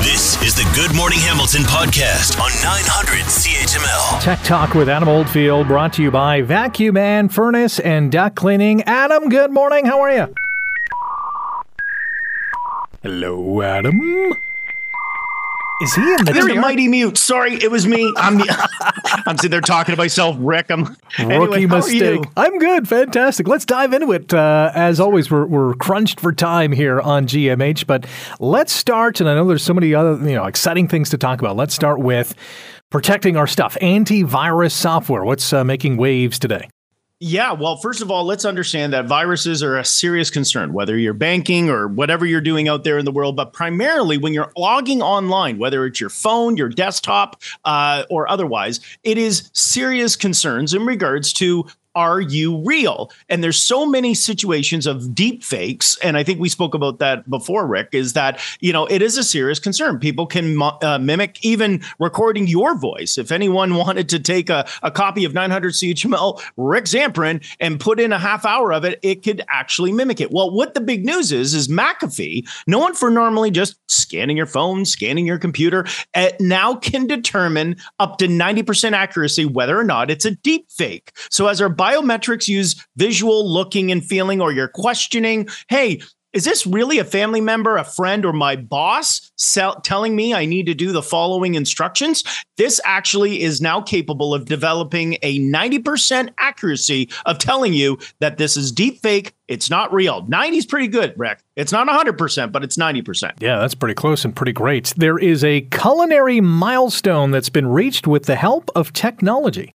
This is the Good Morning Hamilton Podcast on 900 CHML. Tech Talk with Adam Oldfield, brought to you by Vacuum Man, Furnace, and Duct Cleaning. Adam, good morning. How are you? Hello, Adam. Is he in the There's a mighty mute. Sorry, it was me. I'm sitting there talking to myself, Rick. Rookie mistake. I'm good. Fantastic. Let's dive into it. As always, we're crunched for time here on GMH, but let's start, and I know there's so many other exciting things to talk about. Let's start with protecting our stuff. Antivirus software. What's making waves today? Yeah, well, first of all, let's understand that viruses are a serious concern, whether you're banking or whatever you're doing out there in the world, but primarily when you're logging online, whether it's your phone, your desktop, or otherwise, it is serious concerns in regards to, are you real? And there's so many situations of deep fakes. And I think we spoke about that before, Rick, is that, it is a serious concern. People can mimic even recording your voice. If anyone wanted to take a copy of 900 CHML, Rick Zamprin, and put in a half hour of it, it could actually mimic it. Well, what the big news is McAfee, known for normally just scanning your phone, scanning your computer, now can determine up to 90% accuracy whether or not it's a deep fake. So as our biometrics use visual looking and feeling, or you're questioning, hey, is this really a family member, a friend, or my boss telling me I need to do the following instructions? This actually is now capable of developing a 90% accuracy of telling you that this is deep fake. It's not real. 90 is pretty good, Rick. It's not 100%, but it's 90%. Yeah, that's pretty close and pretty great. There is a culinary milestone that's been reached with the help of technology.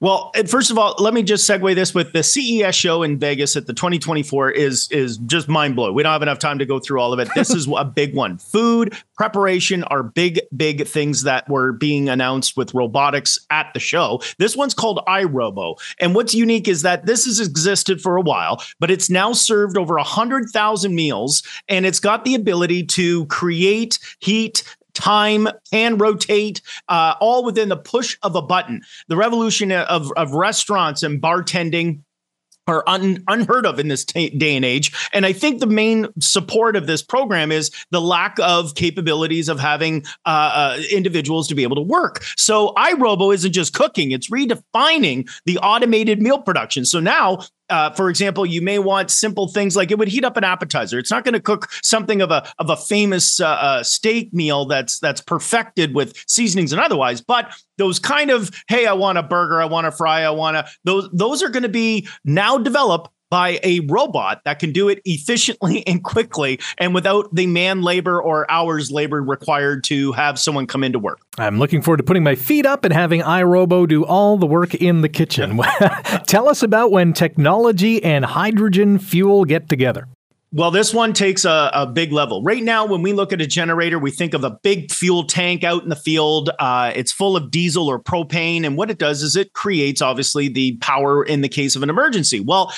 Well, first of all, let me just segue this with the CES show in Vegas at the 2024 is just mind blowing. We don't have enough time to go through all of it. This is a big one. Food preparation are big, big things that were being announced with robotics at the show. This one's called iRobo. And what's unique is that this has existed for a while, but it's now served over 100,000 meals, and it's got the ability to create heat, time, and rotate, all within the push of a button. The revolution of restaurants and bartending are unheard of in this day and age. And I think the main support of this program is the lack of capabilities of having individuals to be able to work. So iRobo isn't just cooking, it's redefining the automated meal production. So now, for example, you may want simple things like it would heat up an appetizer. It's not going to cook something of a famous steak meal that's perfected with seasonings and otherwise. But those kind of, hey, I want a burger, I want a fry, those are going to be now developed by a robot that can do it efficiently and quickly and without the man labor or hours labor required to have someone come into work. I'm looking forward to putting my feet up and having iRobo do all the work in the kitchen. Tell us about when technology and hydrogen fuel get together. Well, this one takes a big level. Right now, when we look at a generator, we think of a big fuel tank out in the field. It's full of diesel or propane. And what it does is it creates, obviously, the power in the case of an emergency. Well,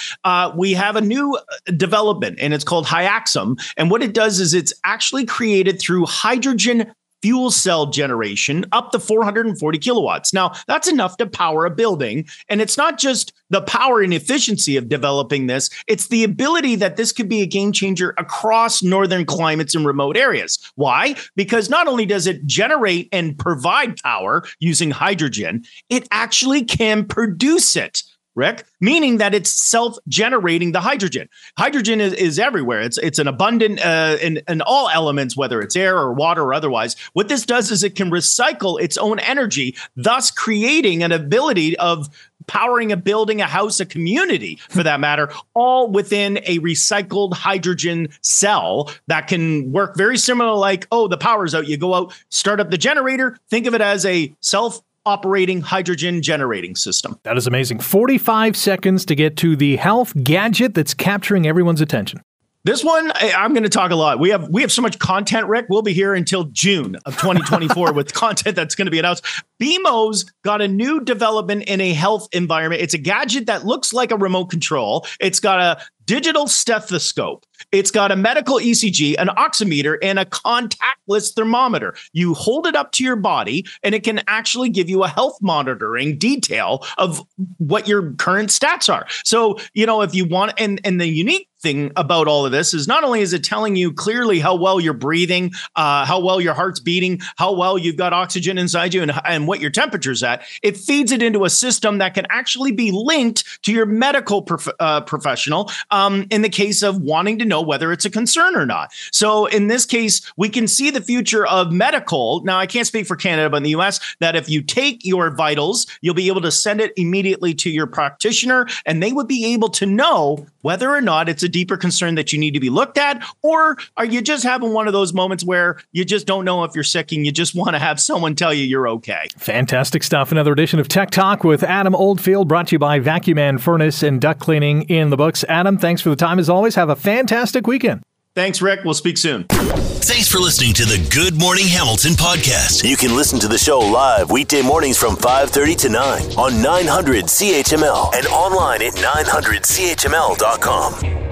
we have a new development, and it's called Hyaxum. And what it does is it's actually created through hydrogen fuel cell generation up to 440 kilowatts. Now, that's enough to power a building. And it's not just the power and efficiency of developing this. It's the ability that this could be a game changer across northern climates and remote areas. Why? Because not only does it generate and provide power using hydrogen, it actually can produce it, Rick, meaning that it's self-generating the hydrogen. Hydrogen is everywhere. It's an abundant in all elements, whether it's air or water or otherwise. What this does is it can recycle its own energy, thus creating an ability of powering a building, a house, a community, for that matter, all within a recycled hydrogen cell that can work very similar like, oh, the power's out. You go out, start up the generator. Think of it as a self operating hydrogen generating system. That is amazing. 45 seconds to get to the health gadget that's capturing everyone's attention. This one, I'm going to talk a lot. We have so much content, Rick. We'll be here until June of 2024 with content that's going to be announced. Bemo's got a new development in a health environment. It's a gadget that looks like a remote control. It's got a digital stethoscope. It's got a medical ECG, an oximeter, and a contactless thermometer. You hold it up to your body, and it can actually give you a health monitoring detail of what your current stats are. So, you know, if you want, and the unique thing about all of this is not only is it telling you clearly how well you're breathing, how well your heart's beating, how well you've got oxygen inside you, and what your temperature's at, it feeds it into a system that can actually be linked to your medical professional in the case of wanting to know whether it's a concern or not. So in this case, we can see the future of medical. Now, I can't speak for Canada, but in the US, that if you take your vitals, you'll be able to send it immediately to your practitioner, and they would be able to know whether or not it's a deeper concern that you need to be looked at, or are you just having one of those moments where you just don't know if you're sick and you just want to have someone tell you you're okay. Fantastic stuff. Another edition of Tech Talk with Adam Oldfield, brought to you by Vacuum Man Furnace and Duct Cleaning in the books. Adam, thanks for the time as always. Have a fantastic weekend. Thanks, Rick. We'll speak soon. Thanks for listening to the Good Morning Hamilton podcast. You can listen to the show live weekday mornings from 5:30 to 9 on 900 CHML and online at 900CHML.com.